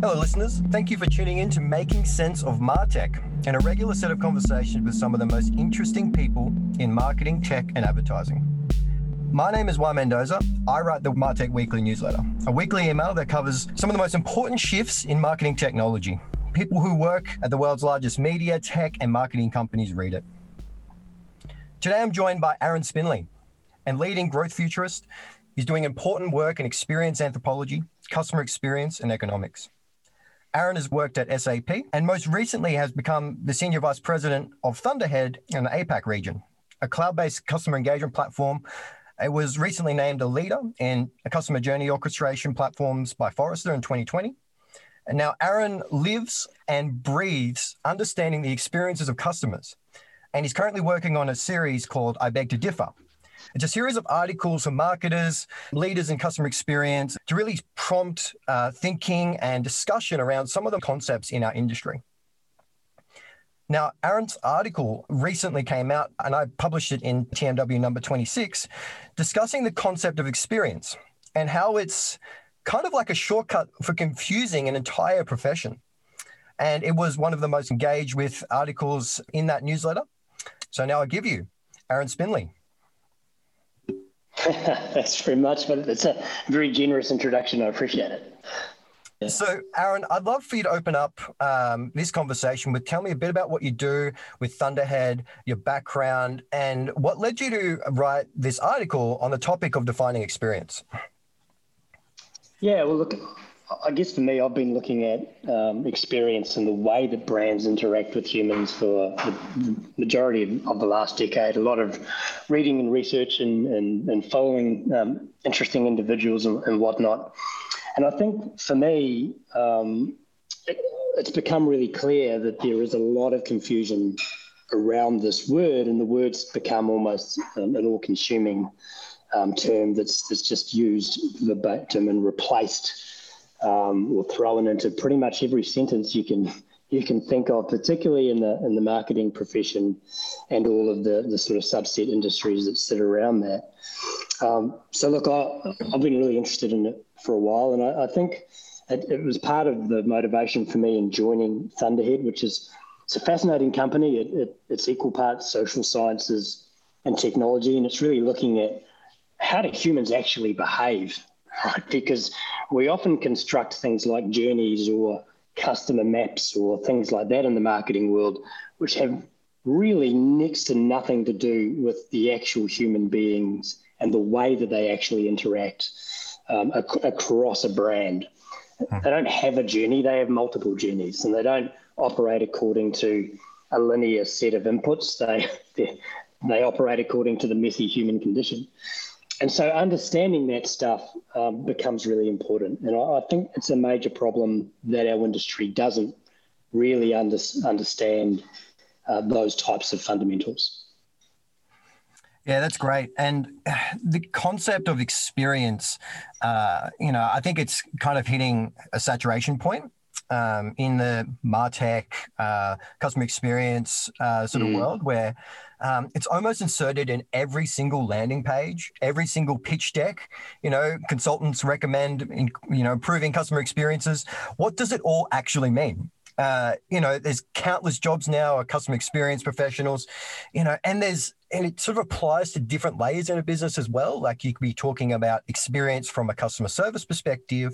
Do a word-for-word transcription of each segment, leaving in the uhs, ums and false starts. Hello listeners, thank you for tuning in to Making Sense of Martech, and a regular set of conversations with some of the most interesting people in marketing, tech and advertising. My name is Juan Mendoza. I write the Martech Weekly Newsletter, a weekly email that covers some of the most important shifts in marketing technology. People who work at the world's largest media, tech and marketing companies read it. Today I'm joined by Aaron Spinley, a leading growth futurist. He's doing important work in experience anthropology, customer experience and economics. Aaron has worked at S A P and most recently has become the Senior Vice President of Thunderhead in the APAC region, a cloud-based customer engagement platform. It was recently named a leader in a customer journey orchestration platforms by Forrester in twenty twenty. And now Aaron lives and breathes understanding the experiences of customers. And he's currently working on a series called I Beg to Differ. It's a series of articles for marketers, leaders in customer experience to really prompt uh, thinking and discussion around some of the concepts in our industry. Now, Aaron's article recently came out and I published it in T M W number twenty-six, discussing the concept of experience and how it's kind of like a shortcut for confusing an entire profession. And it was one of the most engaged with articles in that newsletter. So now I give you Aaron Spinley. Thanks very much, but it's a very generous introduction. I appreciate it. Yeah. So, Aaron, I'd love for you to open up um, this conversation with tell me a bit about what you do with Thunderhead, your background, and what led you to write this article on the topic of defining experience. Yeah, well, look, I guess for me, I've been looking at um, experience and the way that brands interact with humans for the majority of, of the last decade. A lot of reading and research and, and, and following um, interesting individuals and, and whatnot. And I think for me, um, it, it's become really clear that there is a lot of confusion around this word, and the word's become almost um, an all-consuming um, term that's, that's just used verbatim and replaced Um, or thrown into pretty much every sentence you can you can think of, particularly in the in the marketing profession and all of the, the sort of subset industries that sit around that. Um, so look, I, I've been really interested in it for a while, and I, I think it, it was part of the motivation for me in joining Thunderhead, which is it's a fascinating company. It, it, it's equal parts social sciences and technology, and it's really looking at how do humans actually behave. Right, because we often construct things like journeys or customer maps or things like that in the marketing world, which have really next to nothing to do with the actual human beings and the way that they actually interact um, ac- across a brand. They don't have a journey, they have multiple journeys, and they don't operate according to a linear set of inputs. They, they, they operate according to the messy human condition. And so understanding that stuff um, becomes really important. And I, I think it's a major problem that our industry doesn't really under, understand uh, those types of fundamentals. Yeah, that's great. And the concept of experience, uh, you know, I think it's kind of hitting a saturation point um, in the MarTech uh, customer experience uh, sort of mm. world where Um, it's almost inserted in every single landing page, every single pitch deck. You know, consultants recommend, in, you know, improving customer experiences. What does it all actually mean? Uh, you know, there's countless jobs now, customer experience professionals, you know, and there's, and it sort of applies to different layers in a business as well. Like you could be talking about experience from a customer service perspective,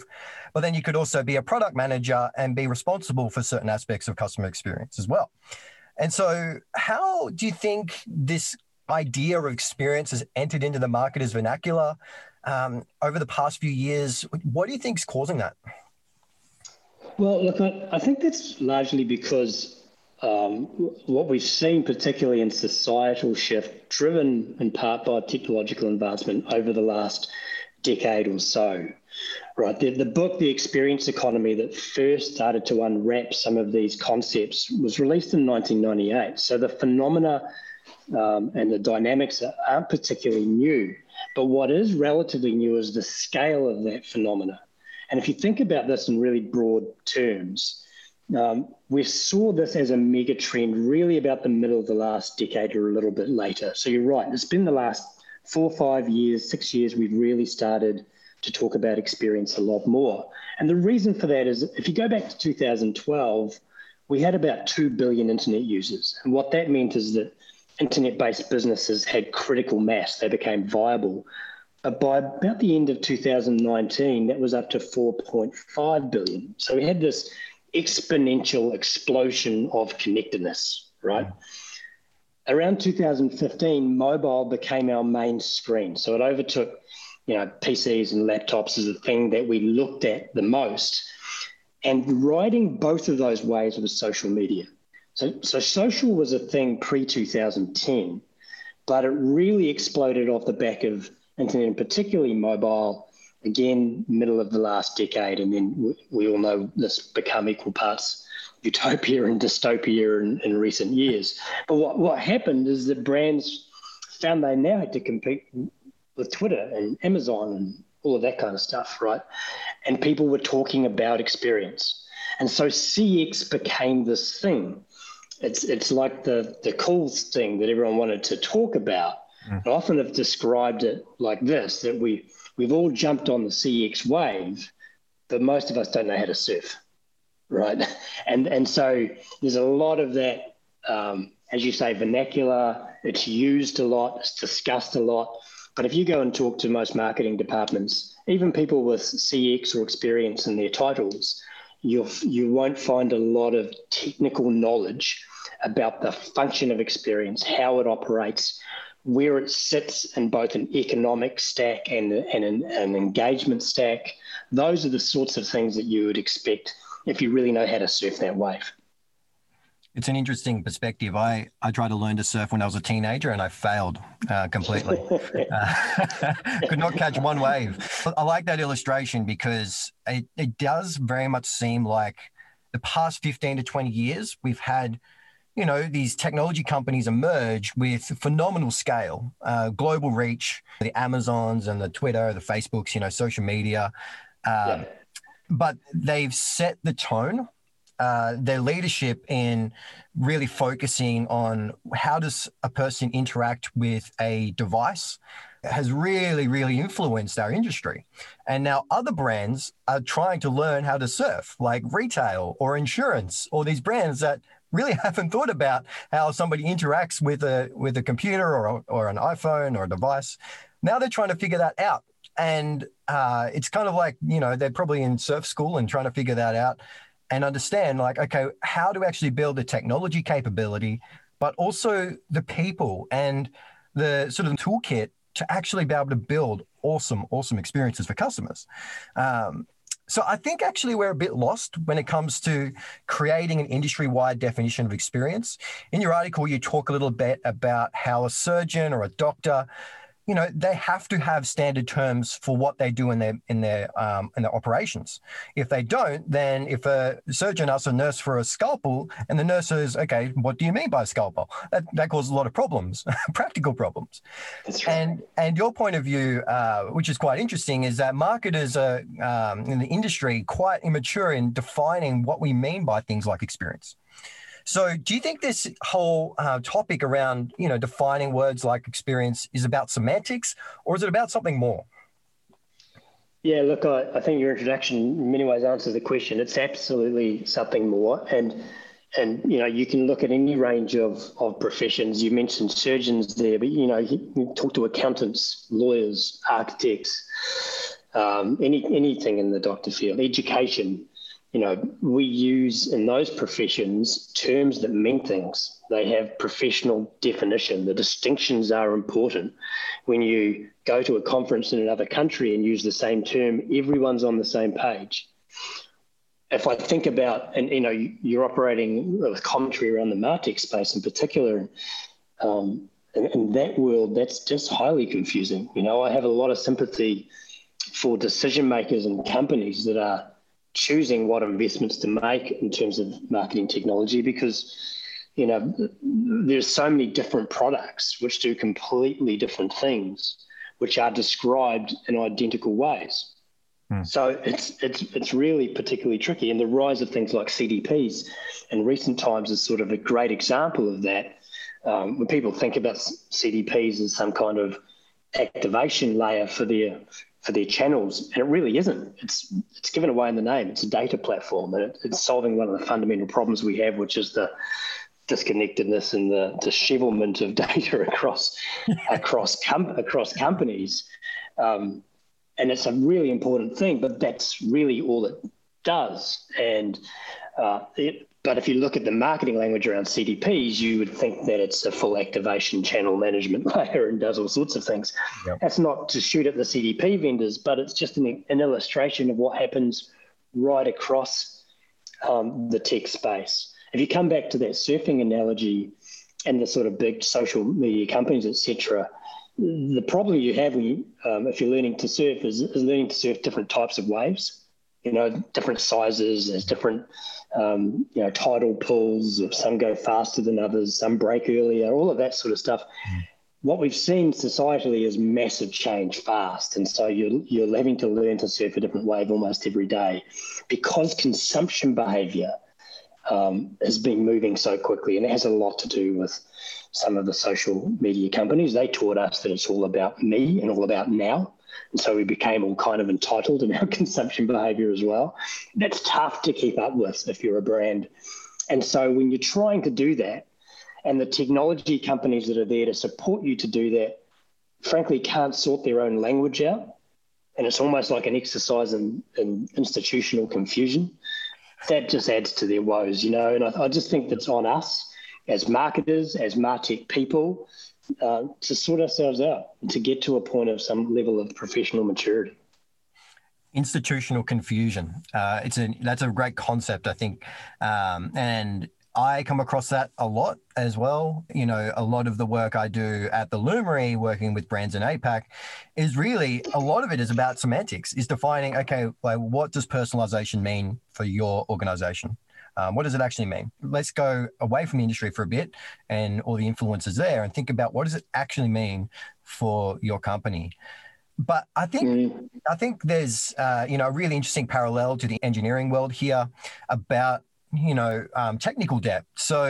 but then you could also be a product manager and be responsible for certain aspects of customer experience as well. And so how do you think this idea of experience has entered into the marketer's vernacular um, over the past few years? What do you think is causing that? Well, look, I, I think that's largely because um, what we've seen, particularly in societal shift, driven in part by technological advancement over the last decade or so, right? The, the book, The Experience Economy, that first started to unwrap some of these concepts was released in nineteen ninety-eight. So the phenomena um, and the dynamics aren't particularly new, but what is relatively new is the scale of that phenomena. And if you think about this in really broad terms, um, we saw this as a mega trend really about the middle of the last decade or a little bit later. So you're right, it's been the last four, five years, six years, we've really started to talk about experience a lot more. And the reason for that is, if you go back to two thousand twelve, we had about two billion internet users. And what that meant is that internet-based businesses had critical mass. They became viable. But by about the end of two thousand nineteen, that was up to four point five billion. So we had this exponential explosion of connectedness, right? Around two thousand fifteen, mobile became our main screen. So it overtook, you know, P Cs and laptops as the thing that we looked at the most. And riding both of those waves was social media. So, so social was a thing pre-two thousand ten, but it really exploded off the back of internet, and particularly mobile, again, middle of the last decade. And then we, we all know this become equal parts utopia and dystopia in, in recent years. But what, what happened is that brands found they now had to compete with Twitter and Amazon and all of that kind of stuff, right? And people were talking about experience. And so C X became this thing. It's it's like the, the cool thing that everyone wanted to talk about. Mm. And I often have described it like this, that we, we've all jumped on the C X wave, but most of us don't know how to surf, right? And, and so there's a lot of that, um, as you say, vernacular. It's used a lot. It's discussed a lot. But if you go and talk to most marketing departments, even people with C X or experience in their titles, you'll, you won't find a lot of technical knowledge about the function of experience, how it operates, where it sits in both an economic stack and, and an, an engagement stack. Those are the sorts of things that you would expect if you really know how to surf that wave. It's an interesting perspective. I, I tried to learn to surf when I was a teenager and I failed uh, completely. uh, could not catch one wave. I like that illustration because it, it does very much seem like the past fifteen to twenty years, we've had, you know, these technology companies emerge with phenomenal scale, uh, global reach, the Amazons and the Twitter, the Facebooks, you know, social media. Uh, yeah. But they've set the tone. Uh, their leadership in really focusing on how does a person interact with a device has really, really influenced our industry. And now other brands are trying to learn how to surf, like retail or insurance, or these brands that really haven't thought about how somebody interacts with a with a computer or, a, or an iPhone or a device. Now they're trying to figure that out. And uh, it's kind of like, you know, they're probably in surf school and trying to figure that out. And understand, like, okay, how to actually build the technology capability, but also the people and the sort of toolkit to actually be able to build awesome, awesome experiences for customers. Um, so I think actually we're a bit lost when it comes to creating an industry-wide definition of experience. In your article, you talk a little bit about how a surgeon or a doctor, you know, they have to have standard terms for what they do in their in their um, in their operations. If they don't, then if a surgeon asks a nurse for a scalpel, and the nurse says, "Okay, what do you mean by scalpel?" That, that causes a lot of problems, practical problems. That's right. And and your point of view, uh, which is quite interesting, is that marketers are um, in the industry quite immature in defining what we mean by things like experience. So do you think this whole uh, topic around, you know, defining words like experience is about semantics, or is it about something more? Yeah, look, I, I think your introduction in many ways answers the question. It's absolutely something more. And, and you know, you can look at any range of, of professions. You mentioned surgeons there, but, you know, you, you talk to accountants, lawyers, architects, um, any anything in the doctor field, education. You know, we use in those professions terms that mean things. They have professional definition. The distinctions are important. When you go to a conference in another country and use the same term, everyone's on the same page. If I think about, and you know, you're operating with commentary around the Martech space in particular, um, in, in that world, that's just highly confusing. You know, I have a lot of sympathy for decision makers and companies that are choosing what investments to make in terms of marketing technology, because, you know, there's so many different products which do completely different things, which are described in identical ways. Mm. So it's, it's, it's really particularly tricky. And the rise of things like C D Ps in recent times is sort of a great example of that. Um, when people think about C D Ps as some kind of activation layer for their for their channels, and it really isn't. It's it's given away in the name. It's a data platform, and it, it's solving one of the fundamental problems we have, which is the disconnectedness and the dishevelment of data across across com- across companies. Um, and it's a really important thing, but that's really all it does. And uh, it, but if you look at the marketing language around C D Ps, you would think that it's a full activation channel management layer and does all sorts of things. Yep. That's not to shoot at the C D P vendors, but it's just an, an illustration of what happens right across um, the tech space. If you come back to that surfing analogy and the sort of big social media companies, et cetera, the problem you have when you, um, if you're learning to surf is, is learning to surf different types of waves. You know, different sizes, there's different, um, you know, tidal pools, some go faster than others, some break earlier, all of that sort of stuff. Mm. What we've seen societally is massive change fast. And so you're, you're having to learn to surf a different wave almost every day because consumption behavior um, has been moving so quickly. And it has a lot to do with some of the social media companies. They taught us that it's all about me and all about now. And so we became all kind of entitled in our consumption behavior as well. That's tough to keep up with if you're a brand. And so when you're trying to do that, and the technology companies that are there to support you to do that, frankly, can't sort their own language out. And it's almost like an exercise in, in institutional confusion. That just adds to their woes, you know. And I, I just think that's on us as marketers, as Martech people, Uh, to sort ourselves out, to get to a point of some level of professional maturity. Institutional confusion. Uh, it's a, that's a great concept, I think. Um, and I come across that a lot as well. You know, a lot of the work I do at the Lumery, working with brands in APAC, is really, a lot of it is about semantics, is defining, okay, well, what does personalization mean for your organization? Um, what does it actually mean? Let's go away from the industry for a bit and all the influences there and think about what does it actually mean for your company. But I think mm. I think there's uh, you know, a really interesting parallel to the engineering world here about you know, um, technical debt. So,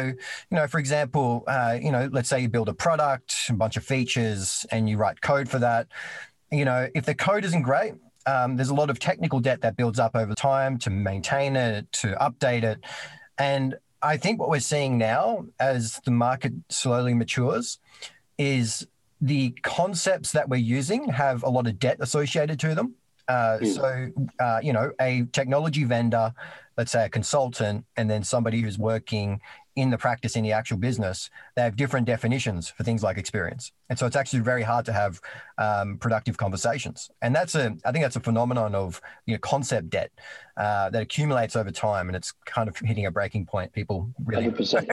you know, for example, uh, you know, let's say you build a product, a bunch of features, and you write code for that. You know, if the code isn't great, Um, there's a lot of technical debt that builds up over time to maintain it, to update it. And I think what we're seeing now as the market slowly matures is the concepts that we're using have a lot of debt associated to them. Uh, so, uh, you know, a technology vendor, let's say a consultant, and then somebody who's working in the practice, in the actual business, they have different definitions for things like experience. And so it's actually very hard to have um, productive conversations. And that's a, I think that's a phenomenon of, you know, concept debt uh, that accumulates over time. And it's kind of hitting a breaking point. People really don't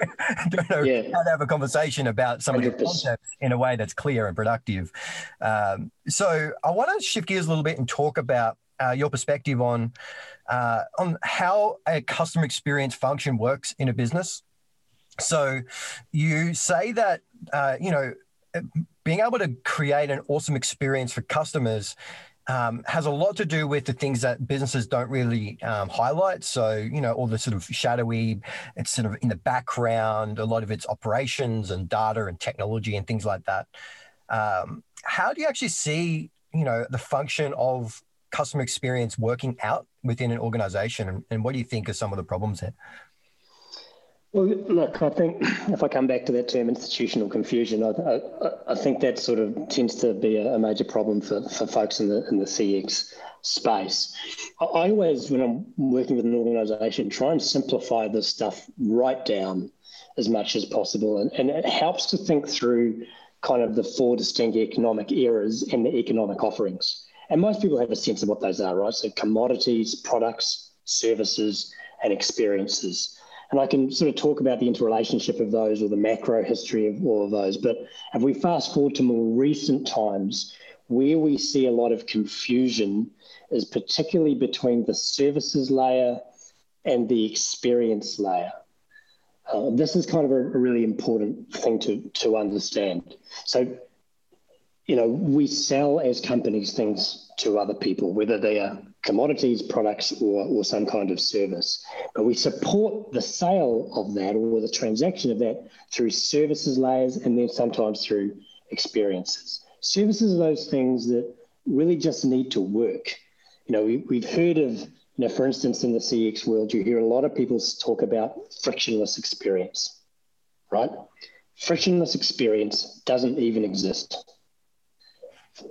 know yeah. how to have a conversation about some of the concepts in a way that's clear and productive. Um, so I want to shift gears a little bit and talk about Uh, your perspective on uh, on how a customer experience function works in a business. So you say that, uh, you know, being able to create an awesome experience for customers um, has a lot to do with the things that businesses don't really um, highlight. So, you know, all the sort of shadowy, it's sort of in the background, a lot of its operations and data and technology and things like that. Um, how do you actually see, you know, the function of customer experience working out within an organization, and, and what do you think are some of the problems there? Well, look, I think if I come back to that term institutional confusion, I, I, I think that sort of tends to be a major problem for, for folks in the in the C X space. I, I always, when I'm working with an organization, try and simplify this stuff right down as much as possible, and, and it helps to think through kind of the four distinct economic eras and the economic offerings. And most people have a sense of what those are, right? So commodities, products, services, and experiences. And I can sort of talk about the interrelationship of those or the macro history of all of those. But if we fast forward to more recent times, where we see a lot of confusion is particularly between the services layer and the experience layer. Uh, this is kind of a, a really important thing to, to understand. So, you know, we sell as companies things to other people, whether they are commodities, products, or, or some kind of service. But we support the sale of that or the transaction of that through services layers and then sometimes through experiences. Services are those things that really just need to work. You know, we, we've heard of, you know, for instance, in the C X world, you hear a lot of people talk about frictionless experience, right? Frictionless experience doesn't even exist.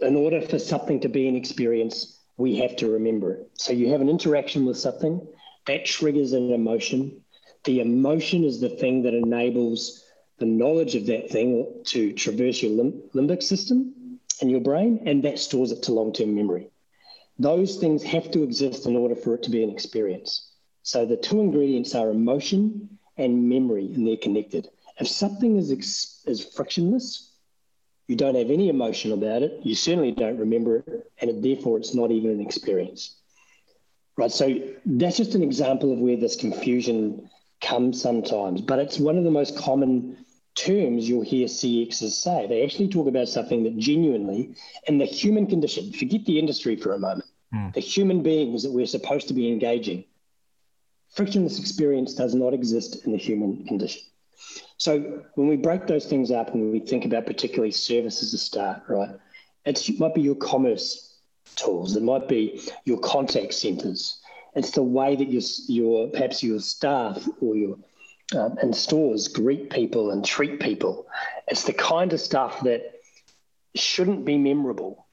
In order for something to be an experience, we have to remember it. So you have an interaction with something that triggers an emotion. The emotion is the thing that enables the knowledge of that thing to traverse your lim- limbic system in your brain, and that stores it to long-term memory. Those things have to exist in order for it to be an experience. So the two ingredients are emotion and memory, and they're connected. If something is ex- is frictionless, you don't have any emotion about it, you certainly don't remember it, and it, therefore it's not even an experience. Right, so that's just an example of where this confusion comes sometimes, but it's one of the most common terms you'll hear C Xs say. They actually talk about something that genuinely, in the human condition, forget the industry for a moment, mm. the human beings that we're supposed to be engaging, frictionless experience does not exist in the human condition. So when we break those things up and we think about particularly services to start, right, it's, it might be your commerce tools. It might be your contact centers. It's the way that your, your perhaps your staff or your um, in stores greet people and treat people. It's the kind of stuff that shouldn't be memorable,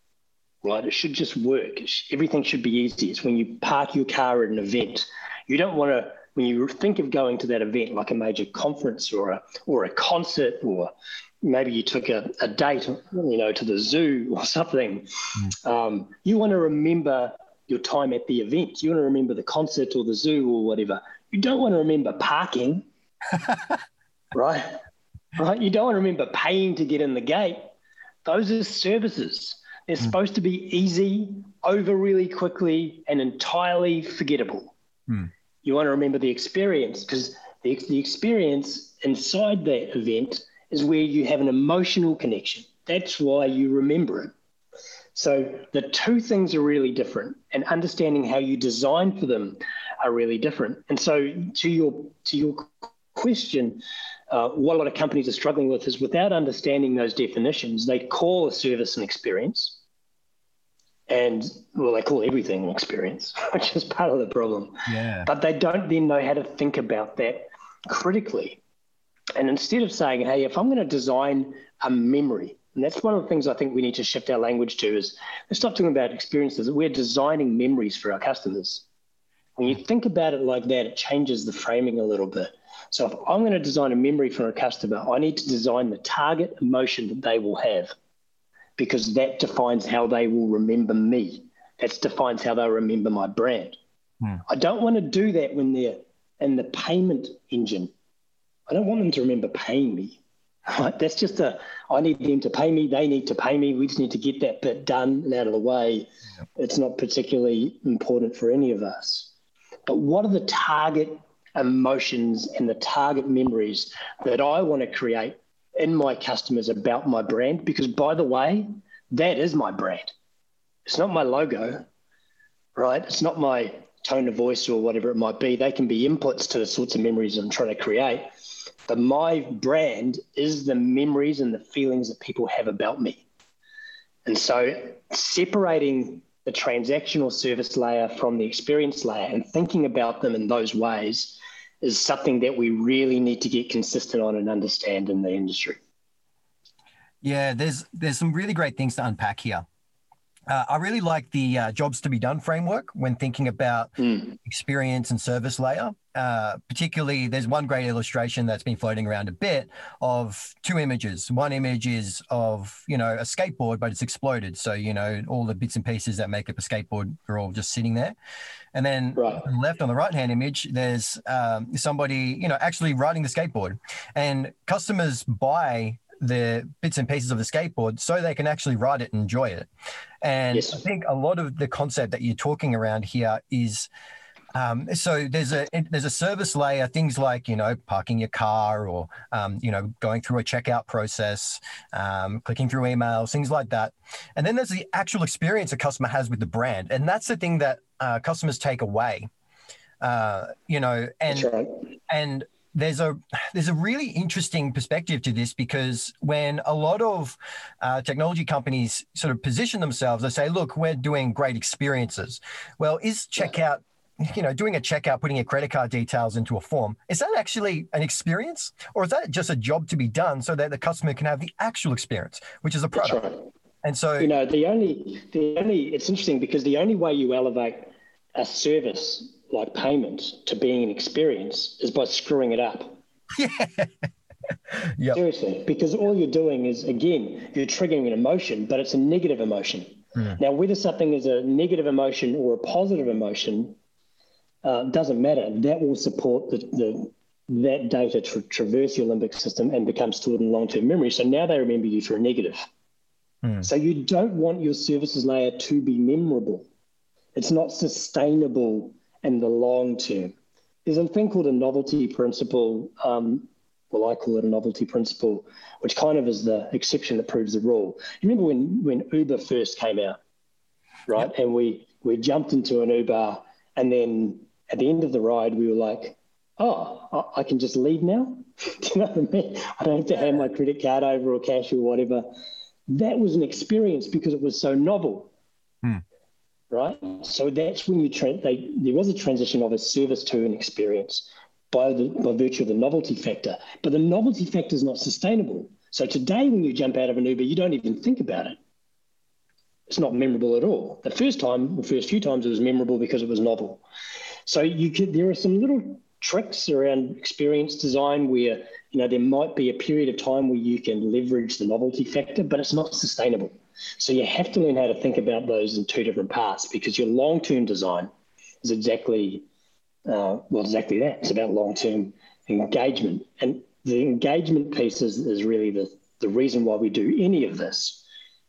right? It should just work. It sh- everything should be easy. It's when you park your car at an event. You don't want to, when you think of going to that event, like a major conference or a or a concert, or maybe you took a, a date, you know, to the zoo or something, mm. um, you want to remember your time at the event. You want to remember the concert or the zoo or whatever. You don't want to remember parking, right? Right. You don't want to remember paying to get in the gate. Those are services. They're mm. supposed to be easy, over really quickly, and entirely forgettable. Mm. You want to remember the experience, because the, the experience inside that event is where you have an emotional connection. That's why you remember it. So the two things are really different, and understanding how you design for them are really different. And so to your to your question, uh, what a lot of companies are struggling with is, without understanding those definitions, they call a service an experience. And, well, they call everything an experience, which is part of the problem. Yeah. But they don't then know how to think about that critically. And instead of saying, hey, if I'm going to design a memory, and that's one of the things I think we need to shift our language to, is let's stop talking about experiences. We're designing memories for our customers. When you think about it like that, it changes the framing a little bit. So if I'm going to design a memory for a customer, I need to design the target emotion that they will have, because that defines how they will remember me. That defines how they'll remember my brand. Mm. I don't want to do that when they're in the payment engine. I don't want them to remember paying me. Right? That's just a, I need them to pay me, they need to pay me, we just need to get that bit done and out of the way. Yep. It's not particularly important for any of us. But what are the target emotions and the target memories that I want to create in my customers about my brand? Because, by the way, that is my brand. It's not my logo, right? It's not my tone of voice or whatever it might be. They can be inputs to the sorts of memories I'm trying to create. But my brand is the memories and the feelings that people have about me. And so separating the transactional service layer from the experience layer and thinking about them in those ways is something that we really need to get consistent on and understand in the industry. Yeah, there's there's some really great things to unpack here. Uh, I really like the uh, jobs to be done framework when thinking about mm. experience and service layer. Uh, particularly, there's one great illustration that's been floating around a bit of two images. One image is of, you know, a skateboard, but it's exploded. So, you know, all the bits and pieces that make up a skateboard are all just sitting there. And then right. on the left, on the right-hand image, there's um, somebody, you know, actually riding the skateboard. And customers buy the bits and pieces of the skateboard so they can actually ride it and enjoy it. And yes. I think a lot of the concept that you're talking around here is, um, so there's a there's a service layer, things like, you know, parking your car, or, um, you know, going through a checkout process, um, clicking through emails, things like that. And then there's the actual experience a customer has with the brand. And that's the thing that uh, customers take away, uh, you know, and, right. and there's a there's a really interesting perspective to this, because when a lot of uh, technology companies sort of position themselves, they say, look, we're doing great experiences. Well, is checkout, you know, doing a checkout, putting your credit card details into a form, is that actually an experience, or is that just a job to be done so that the customer can have the actual experience, which is a product? That's right. And so, you know, the only, the only, it's interesting because the only way you elevate a service like payment to being an experience is by screwing it up. Yeah. Yep. Seriously, because all you're doing is, again, you're triggering an emotion, but it's a negative emotion. Mm. Now, whether something is a negative emotion or a positive emotion uh, doesn't matter. That will support the, the that data to traverse your limbic system and become stored in long-term memory. So now they remember you for a negative. Mm. So you don't want your services layer to be memorable. It's not sustainable in the long term. There's a thing called a novelty principle. Um, well, I call it a novelty principle, which kind of is the exception that proves the rule. You remember when, when Uber first came out, right? Yep. And we, we jumped into an Uber, and then at the end of the ride, we were like, oh, I, I can just leave now? Do you know what I mean? I don't have to hand my credit card over or cash or whatever. That was an experience because it was so novel, hmm. right? So that's when you tra- they, there was a transition of a service to an experience by, the, by virtue of the novelty factor. But the novelty factor is not sustainable. So today when you jump out of an Uber, you don't even think about it. It's not memorable at all. The first time, the first few times it was memorable because it was novel. So you could, there are some little tricks around experience design where, you know, there might be a period of time where you can leverage the novelty factor, but it's not sustainable. So you have to learn how to think about those in two different parts, because your long-term design is exactly, uh, well, exactly that. It's about long-term engagement. And the engagement piece is, is really the, the reason why we do any of this.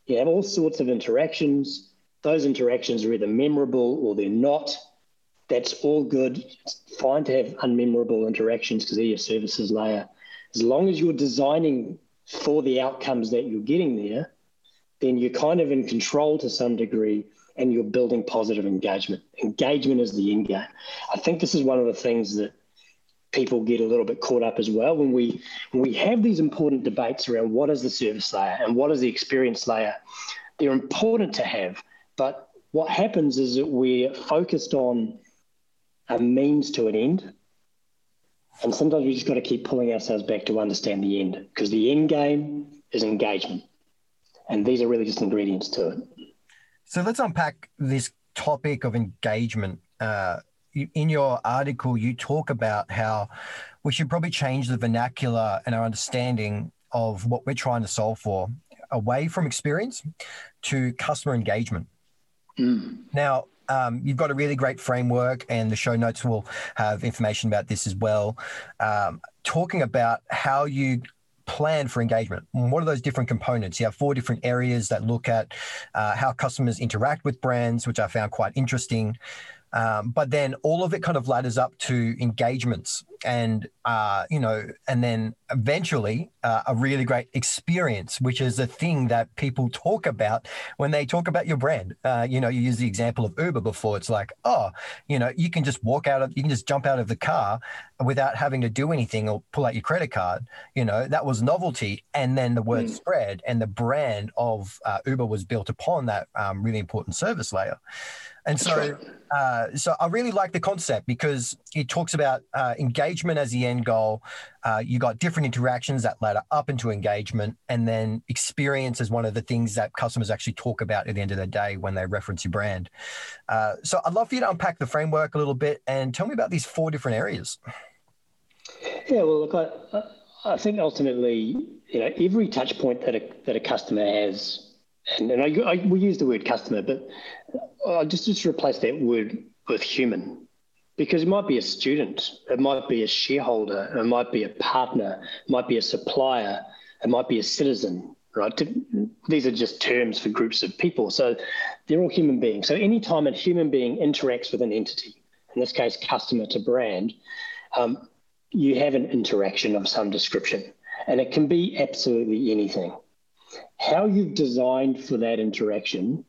You have all sorts of interactions. Those interactions are either memorable or they're not. That's all good. It's fine to have unmemorable interactions because they're your services layer. As long as you're designing for the outcomes that you're getting there, then you're kind of in control to some degree and you're building positive engagement. Engagement is the end game. I think this is one of the things that people get a little bit caught up as well. When we, when we have these important debates around what is the service layer and what is the experience layer, they're important to have. But what happens is that we're focused on a means to an end. And sometimes we just got to keep pulling ourselves back to understand the end, because the end game is engagement. And these are really just ingredients to it. So let's unpack this topic of engagement. Uh, in your article, you talk about how we should probably change the vernacular and our understanding of what we're trying to solve for away from experience to customer engagement. Mm. Now, Um, you've got a really great framework, and the show notes will have information about this as well, um, talking about how you plan for engagement. What are those different components? You have four different areas that look at uh, how customers interact with brands, which I found quite interesting. Um, but then all of it kind of ladders up to engagements and, uh, you know, and then eventually uh, a really great experience, which is the thing that people talk about when they talk about your brand. Uh, you know, you use the example of Uber before. It's like, oh, you know, you can just walk out of, you can just jump out of the car without having to do anything or pull out your credit card. You know, that was novelty. And then the word mm. spread, and the brand of uh, Uber was built upon that um, really important service layer. And so, uh, so I really like the concept, because it talks about uh, engagement as the end goal. Uh, you got different interactions that ladder up into engagement, and then experience is one of the things that customers actually talk about at the end of the day when they reference your brand. Uh, so I'd love for you to unpack the framework a little bit and tell me about these four different areas. Yeah, well, look, I, I think ultimately, you know, every touch point that a, that a customer has. And, and I, I, we use the word customer, but I'll just, just replace that word with human, because it might be a student, it might be a shareholder, it might be a partner, it might be a supplier, it might be a citizen, right? These are just terms for groups of people. So they're all human beings. So anytime a human being interacts with an entity, in this case, customer to brand, um, you have an interaction of some description, and it can be absolutely anything. How you've designed for that interaction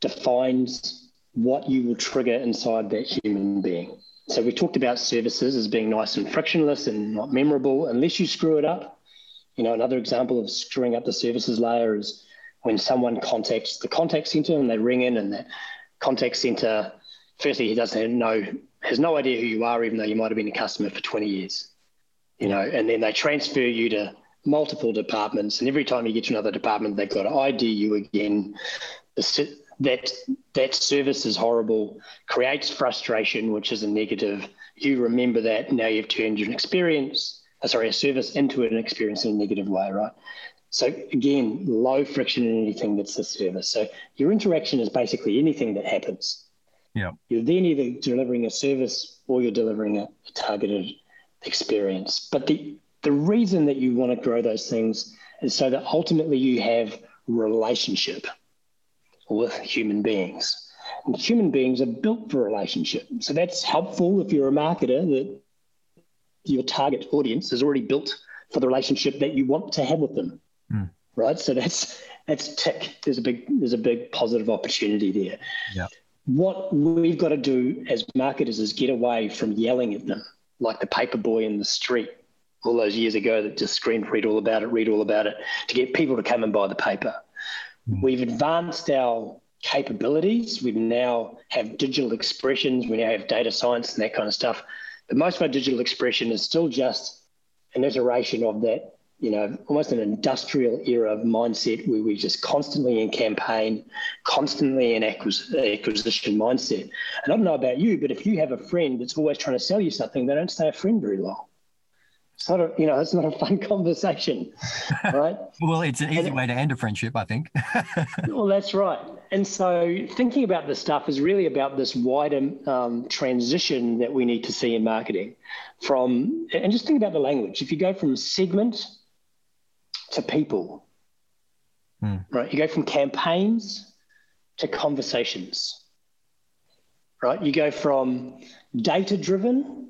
defines what you will trigger inside that human being. So we talked about services as being nice and frictionless and not memorable unless you screw it up. You know, another example of screwing up the services layer is when someone contacts the contact center and they ring in, and that contact center, firstly, he doesn't know, has no idea who you are, even though you might have been a customer for twenty years, you know, and then they transfer you to multiple departments. And every time you get to another department, they've got to I D you again. That, that service is horrible, creates frustration, which is a negative. You remember that. Now you've turned an experience, sorry, a service into an experience in a negative way, right? So again, low friction in anything that's a service. So your interaction is basically anything that happens. Yeah. You're then either delivering a service or you're delivering a targeted experience. But the, the reason that you want to grow those things is so that ultimately you have relationship with human beings. And human beings are built for relationship. So that's helpful if you're a marketer, that your target audience is already built for the relationship that you want to have with them. Mm. Right? So that's that's tick. There's a big there's a big positive opportunity there. Yeah. What we've got to do as marketers is get away from yelling at them like the paper boy in the street all those years ago that just screamed, read all about it, read all about it, to get people to come and buy the paper. Mm. We've advanced our capabilities. We now have digital expressions. We now have data science and that kind of stuff. But most of our digital expression is still just an iteration of that, you know, almost an industrial era mindset where we're just constantly in campaign, constantly in acquis- acquisition mindset. And I don't know about you, but if you have a friend that's always trying to sell you something, they don't stay a friend very long. It's not a, you know, it's not a fun conversation, right? Well, it's an easy and, way to end a friendship, I think. Well, that's right. And so thinking about this stuff is really about this wider um, transition that we need to see in marketing from, and just think about the language. If you go from segment to people, hmm. right? You go from campaigns to conversations, right? You go from data-driven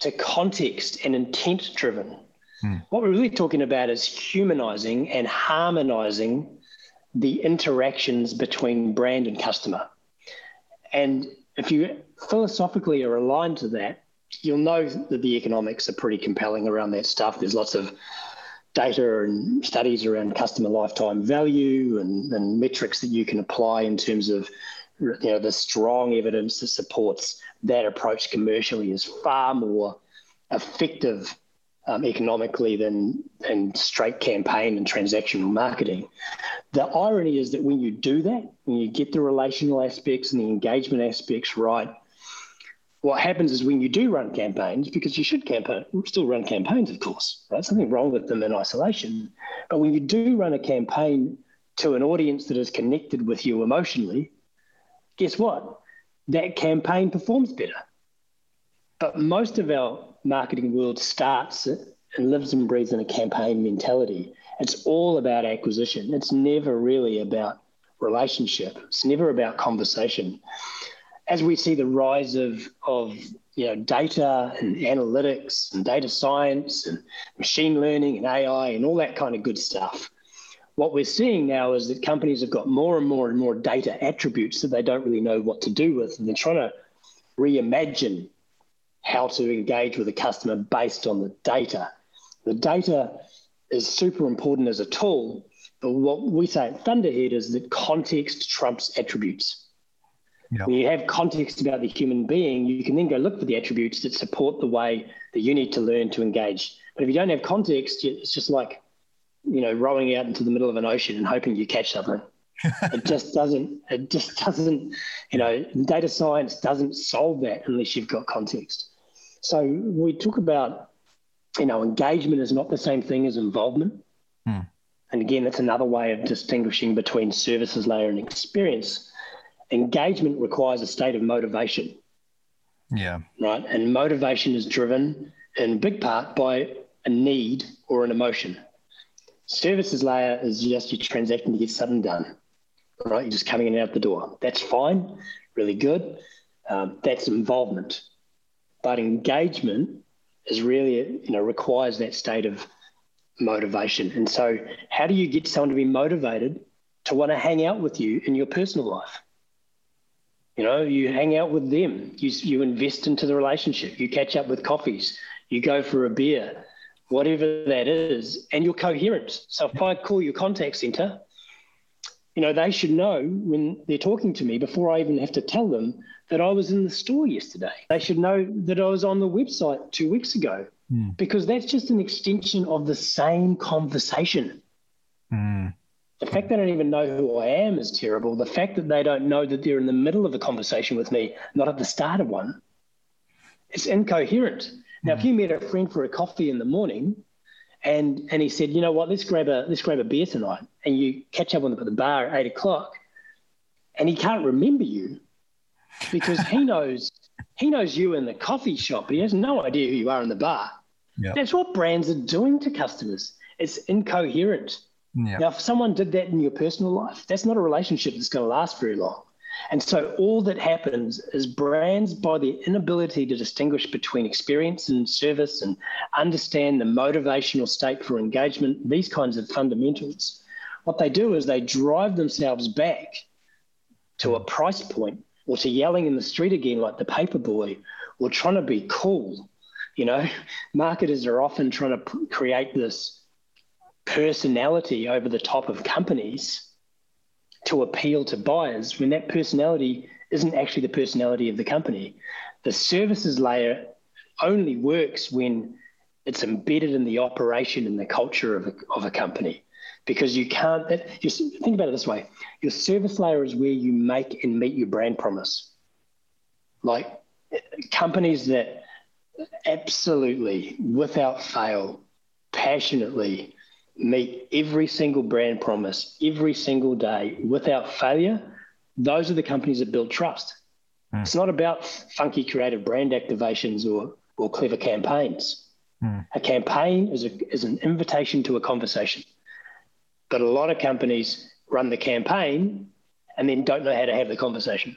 to context and intent driven. Hmm. What we're really talking about is humanizing and harmonizing the interactions between brand and customer. And if you philosophically are aligned to that, you'll know that the economics are pretty compelling around that stuff. There's lots of data and studies around customer lifetime value and, and metrics that you can apply in terms of, you know, the strong evidence that supports that approach commercially is far more effective um, economically than, than straight campaign and transactional marketing. The irony is that when you do that, when you get the relational aspects and the engagement aspects right, what happens is when you do run campaigns, because you should campaign, still run campaigns, of course, right? Something wrong with them in isolation. But when you do run a campaign to an audience that is connected with you emotionally, guess what? That campaign performs better. But most of our marketing world starts and lives and breathes in a campaign mentality. It's all about acquisition. It's never really about relationship. It's never about conversation. As we see the rise of, of you know, data and analytics and data science and machine learning and A I and all that kind of good stuff, what we're seeing now is that companies have got more and more and more data attributes that they don't really know what to do with, and they're trying to reimagine how to engage with a customer based on the data. The data is super important as a tool, but what we say at Thunderhead is that context trumps attributes. Yep. When you have context about the human being, you can then go look for the attributes that support the way that you need to learn to engage. But if you don't have context, it's just like, you know, rowing out into the middle of an ocean and hoping you catch something. It just doesn't, it just doesn't, you know, data science doesn't solve that unless you've got context. So we talk about, you know, engagement is not the same thing as involvement. Hmm. And again, that's another way of distinguishing between services layer and experience. Engagement requires a state of motivation. Yeah. Right. And motivation is driven in big part by a need or an emotion. Services layer is just you're transacting to get something done, right? You're just coming in and out the door. That's fine, really good. Um, that's involvement. But engagement is really, you know, requires that state of motivation. And so how do you get someone to be motivated to want to hang out with you in your personal life? You know, you hang out with them. You, you invest into the relationship. You catch up with coffees. You go for a beer, whatever that is, and you're coherent. So if I call your contact center, you know, they should know when they're talking to me before I even have to tell them that I was in the store yesterday. They should know that I was on the website two weeks ago mm. because that's just an extension of the same conversation. Mm. The fact they don't even know who I am is terrible. The fact that they don't know that they're in the middle of a conversation with me, not at the start of one, it's incoherent. Now, mm. if you met a friend for a coffee in the morning and and he said, you know what, let's grab a let's grab a beer tonight, and you catch up on the, at the bar at eight o'clock, and he can't remember you because he knows he knows you in the coffee shop. He has no idea who you are in the bar. Yep. That's what brands are doing to customers. It's incoherent. Yep. Now, if someone did that in your personal life, that's not a relationship that's going to last very long. And so all that happens is brands, by their inability to distinguish between experience and service and understand the motivational state for engagement, these kinds of fundamentals, what they do is they drive themselves back to a price point or to yelling in the street again like the paper boy or trying to be cool. You know, marketers are often trying to p- create this personality over the top of companies to appeal to buyers when that personality isn't actually the personality of the company. The services layer only works when it's embedded in the operation and the culture of a, of a company, because you can't, that, you see, think about it this way. Your service layer is where you make and meet your brand promise. Like companies that absolutely, without fail, passionately meet every single brand promise every single day without failure, those are the companies that build trust. Mm. It's not about funky creative brand activations or or clever campaigns. Mm. A campaign is a, is an invitation to a conversation. But a lot of companies run the campaign and then don't know how to have the conversation.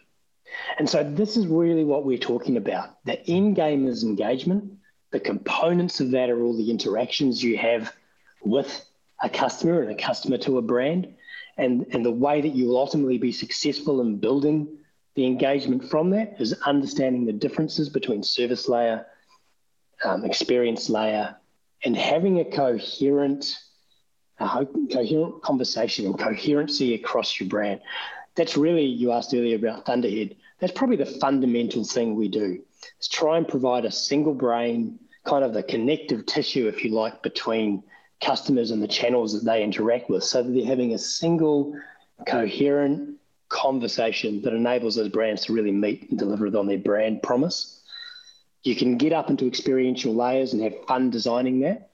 And so this is really what we're talking about. The end game is engagement. The components of that are all the interactions you have with a customer and a customer to a brand, and, and the way that you will ultimately be successful in building the engagement from that is understanding the differences between service layer, um, experience layer, and having a coherent, a coherent conversation and coherency across your brand. That's really, you asked earlier about Thunderhead, that's probably the fundamental thing we do, is try and provide a single brain, kind of the connective tissue, if you like, between customers and the channels that they interact with, so that they're having a single coherent conversation that enables those brands to really meet and deliver on their brand promise. You can get up into experiential layers and have fun designing that,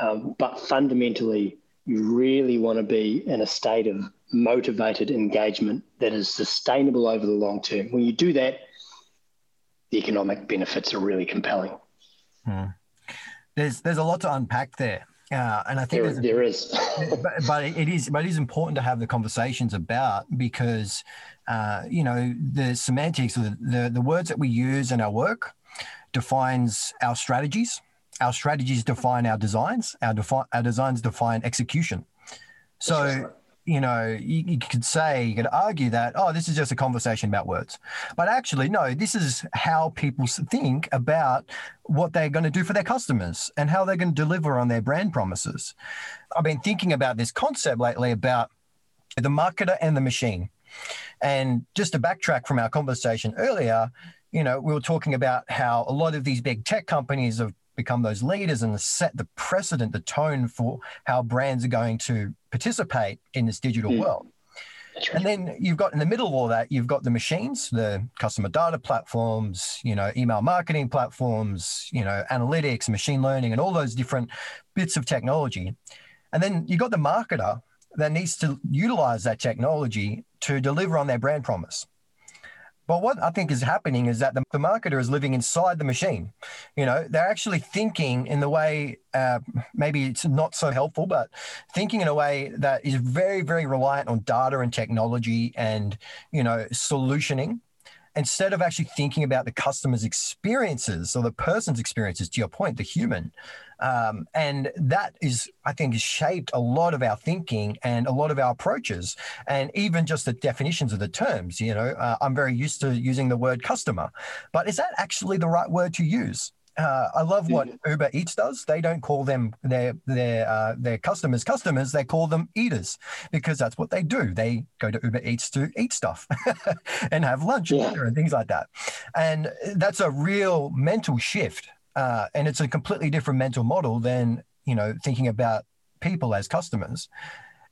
um, but fundamentally you really want to be in a state of motivated engagement that is sustainable over the long term. When you do that, the economic benefits are really compelling. Hmm. There's there's a lot to unpack there. Uh, and I think there, there is, but, but it is, but it is important to have the conversations about, because, uh, you know, the semantics, the, the the words that we use in our work defines our strategies. Our strategies define our designs. Our defi- our designs define execution. So, you know, you, you could say, you could argue that, oh, this is just a conversation about words, but actually, no, this is how people think about what they're going to do for their customers and how they're going to deliver on their brand promises. I've been thinking about this concept lately about the marketer and the machine. And just to backtrack from our conversation earlier, you know, we were talking about how a lot of these big tech companies have become those leaders and set the precedent, the tone for how brands are going to participate in this digital mm. world. Right. And then you've got in the middle of all that, you've got the machines, the customer data platforms, you know, email marketing platforms, you know, analytics, machine learning, and all those different bits of technology. And then you've got the marketer that needs to utilize that technology to deliver on their brand promise. But what I think is happening is that the, the marketer is living inside the machine. You know, they're actually thinking in the way, uh, maybe it's not so helpful, but thinking in a way that is very, very reliant on data and technology and, you know, solutioning. instead of actually thinking about the customer's experiences or the person's experiences, to your point, the human. Um, and that is, I think, has shaped a lot of our thinking and a lot of our approaches, and even just the definitions of the terms. You know, uh, I'm very used to using the word customer, but is that actually the right word to use? Uh, I love what Uber Eats does. They don't call them their their uh, their customers customers. They call them eaters, because that's what they do. They go to Uber Eats to eat stuff and have lunch yeah. and things like that. And that's a real mental shift. Uh, and it's a completely different mental model than, you know, thinking about people as customers.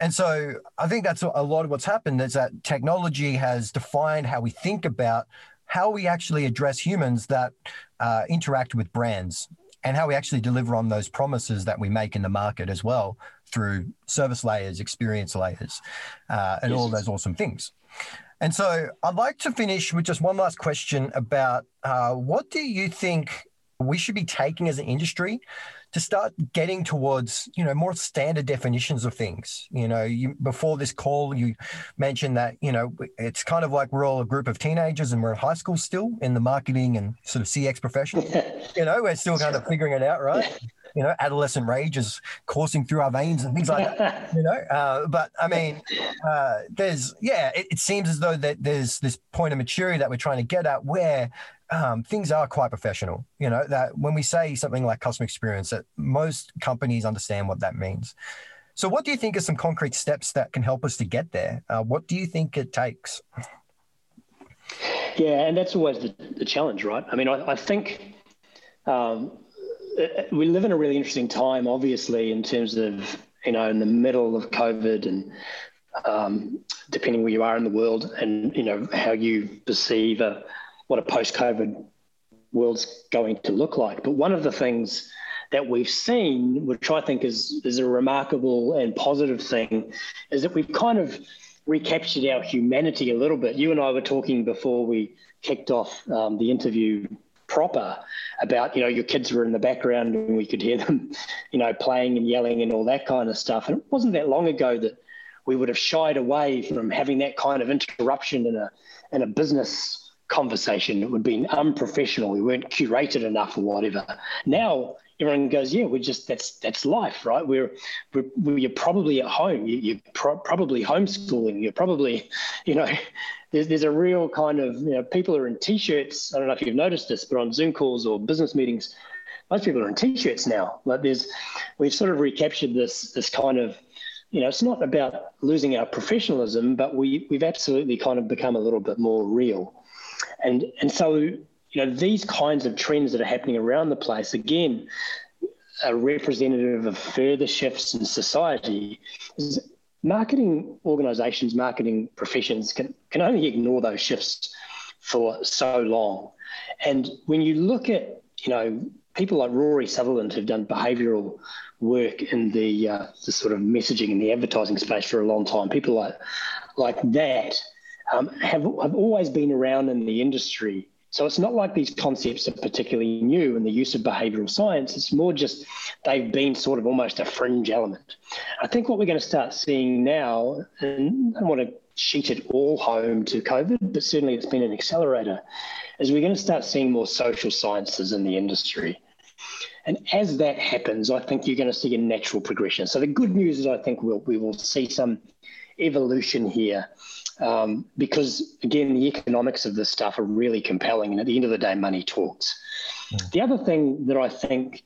And so I think that's a lot of what's happened, is that technology has defined how we think about how we actually address humans that uh, interact with brands, and how we actually deliver on those promises that we make in the market as well, through service layers, experience layers, uh, and yes. all those awesome things. And so I'd like to finish with just one last question about uh, what do you think we should be taking as an industry to start getting towards, you know, more standard definitions of things? You know, you, before this call, you mentioned that, you know, it's kind of like we're all a group of teenagers and we're in high school still in the marketing and sort of C X profession. You know, we're still kind of figuring it out, right? You know, adolescent rage is coursing through our veins and things like that, you know. Uh, but, I mean, uh, there's, yeah, it, it seems as though that there's this point of maturity that we're trying to get at where um, things are quite professional, you know, that when we say something like customer experience, that most companies understand what that means. So what do you think are some concrete steps that can help us to get there? Uh, what do you think it takes? Yeah, and that's always the, the challenge, right? I mean, I, I think um, we live in a really interesting time, obviously, in terms of, you know, in the middle of COVID, and um, depending where you are in the world and, you know, how you perceive a, what a post-COVID world's going to look like. But one of the things that we've seen, which I think is, is a remarkable and positive thing, is that we've kind of recaptured our humanity a little bit. You and I were talking before we kicked off um, the interview proper about, you know, your kids were in the background and we could hear them, you know, playing and yelling and all that kind of stuff. And it wasn't that long ago that we would have shied away from having that kind of interruption in a in a business conversation. It would have been unprofessional. We weren't curated enough or whatever. Now everyone goes, yeah, we're just, that's that's life, right? We're, we're, we're you're probably at home. You, you're pro- probably homeschooling. You're probably, you know, there's there's a real kind of, you know, people are in T-shirts. I don't know if you've noticed this, but on Zoom calls or business meetings, most people are in T-shirts now. Like there's, we've sort of recaptured this this kind of, you know, it's not about losing our professionalism, but we, we've absolutely kind of become a little bit more real. And and so, you know, these kinds of trends that are happening around the place, again, are representative of further shifts in society. Marketing organisations, marketing professions can, can only ignore those shifts for so long. And when you look at, you know, people like Rory Sutherland have done behavioural work in the, uh, the sort of messaging and the advertising space for a long time. People like like that um, have, have always been around in the industry. So it's not like these concepts are particularly new in the use of behavioural science. It's more just they've been sort of almost a fringe element. I think what we're going to start seeing now, and I don't want to sheet it all home to COVID, but certainly it's been an accelerator, is we're going to start seeing more social sciences in the industry. And as that happens, I think you're going to see a natural progression. So the good news is I think we'll, we will see some evolution here. Um, because, again, the economics of this stuff are really compelling. And at the end of the day, money talks. Yeah. The other thing that I think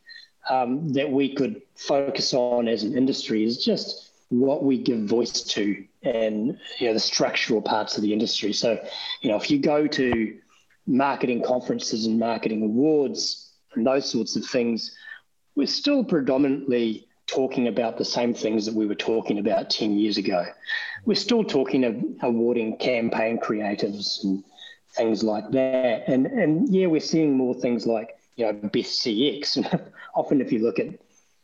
um, that we could focus on as an industry is just what we give voice to and, you know, the structural parts of the industry. So, you know, if you go to marketing conferences and marketing awards and those sorts of things, we're still predominantly talking about the same things that we were talking about ten years ago. We're still talking of awarding campaign creatives and things like that. And, and yeah, we're seeing more things like, you know, Best C X. And often if you look at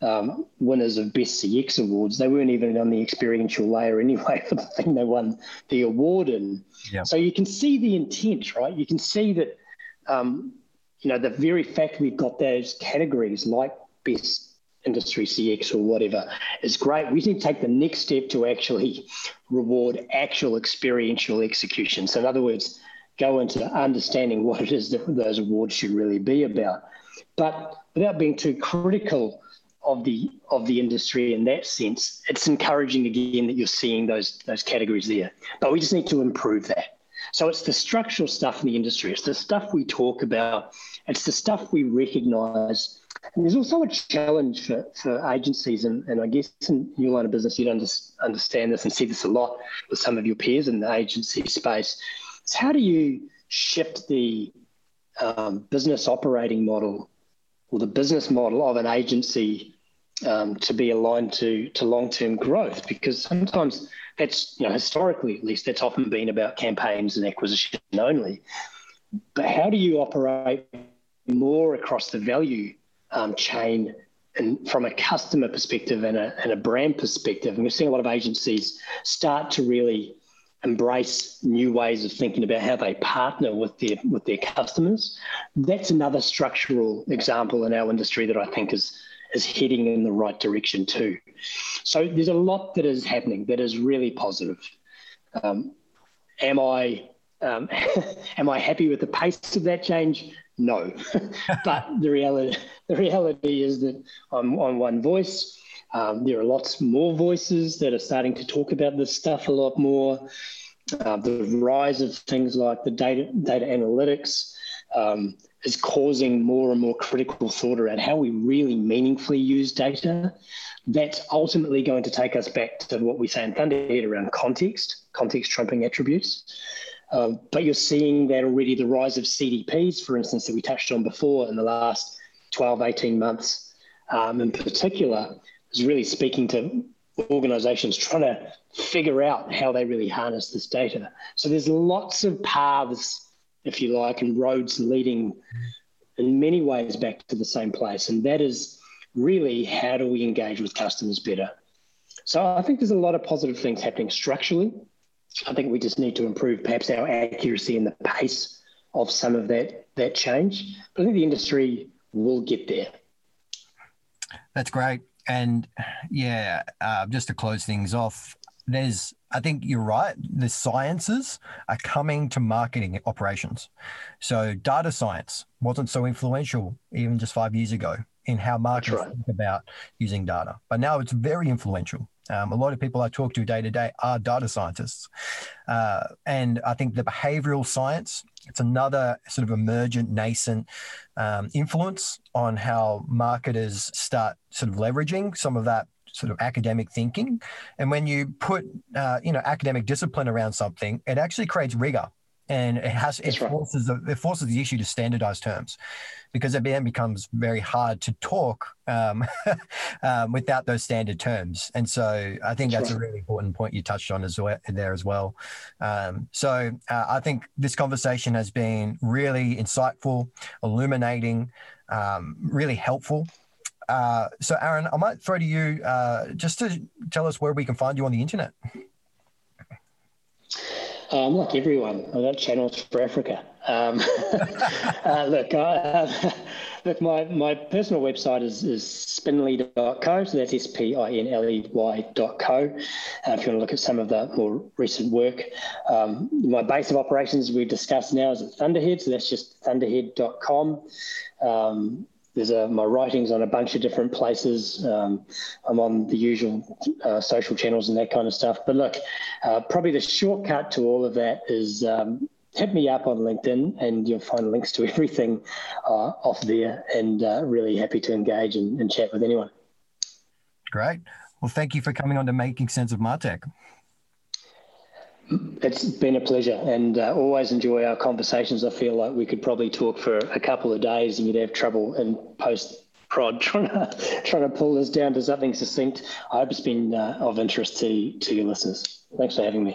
um, winners of Best C X awards, they weren't even on the experiential layer anyway for the thing they won the award in. Yeah. So you can see the intent, right? You can see that, um, you know, the very fact we've got those categories like Best Industry C X or whatever is great. We need to take the next step to actually reward actual experiential execution. So in other words, go into understanding what it is that those awards should really be about. But without being too critical of the of the industry in that sense, it's encouraging again that you're seeing those those categories there. But we just need to improve that. So it's the structural stuff in the industry. It's the stuff we talk about. It's the stuff we recognise. And there's also a challenge for, for agencies, and, and I guess in your line of business, you'd under, understand this and see this a lot with some of your peers in the agency space. It's how do you shift the um, business operating model or the business model of an agency um, to be aligned to, to long-term growth? Because sometimes that's, you know, historically at least, that's often been about campaigns and acquisition only. But how do you operate more across the value Um, chain, and from a customer perspective and a, and a brand perspective? And we're seeing a lot of agencies start to really embrace new ways of thinking about how they partner with their with their customers. That's another structural example in our industry that I think is is heading in the right direction too. So there's a lot that is happening that is really positive. Um, am I um, am I happy with the pace of that change? No, but the reality the reality is that I'm on one voice. Um, there are lots more voices that are starting to talk about this stuff a lot more. Uh, the rise of things like the data data analytics um, is causing more and more critical thought around how we really meaningfully use data. That's ultimately going to take us back to what we say in Thunderhead around context, context trumping attributes. Um, but you're seeing that already, the rise of C D Ps, for instance, that we touched on before in the last twelve, eighteen months um, in particular, is really speaking to organisations trying to figure out how they really harness this data. So there's lots of paths, if you like, and roads leading in many ways back to the same place. And that is really, how do we engage with customers better? So I think there's a lot of positive things happening structurally. I think we just need to improve perhaps our accuracy and the pace of some of that that change. But I think the industry will get there. That's great. And yeah, uh, just to close things off, there's, I think you're right, the sciences are coming to marketing operations. So data science wasn't so influential even just five years ago in how marketers right. think about using data. But now it's very influential. Um, a lot of people I talk to day to day are data scientists. Uh, and I think the behavioral science, it's another sort of emergent, nascent um, influence on how marketers start sort of leveraging some of that sort of academic thinking. And when you put, uh, you know, academic discipline around something, it actually creates rigor. And it has it forces, the, it forces the issue to standardized terms, because it then becomes very hard to talk um, um, without those standard terms. And so I think that's, that's right. a really important point you touched on as well, there as well. Um, so uh, I think this conversation has been really insightful, illuminating, um, really helpful. Uh, so Aaron, I might throw to you uh, just to tell us where we can find you on the internet. Um, like everyone, I've got channels for Africa. Um, uh, look, I, uh, look, my, my personal website is, is spinley dot co, so that's S P I N L E Y dot co, uh, if you want to look at some of the more recent work. Um, my base of operations we discussed now is at Thunderhead, so that's just thunderhead dot com. Um, There's a, my writings on a bunch of different places. Um, I'm on the usual uh, social channels and that kind of stuff. But look, uh, probably the shortcut to all of that is um, hit me up on LinkedIn, and you'll find links to everything uh, off there, and uh, really happy to engage and, and chat with anyone. Great. Well, thank you for coming on to Making Sense of Martech. It's been a pleasure, and uh, always enjoy our conversations. I feel like we could probably talk for a couple of days and you'd have trouble in post-prod trying to, trying to pull this down to something succinct. I hope it's been uh, of interest to, to your listeners. Thanks for having me.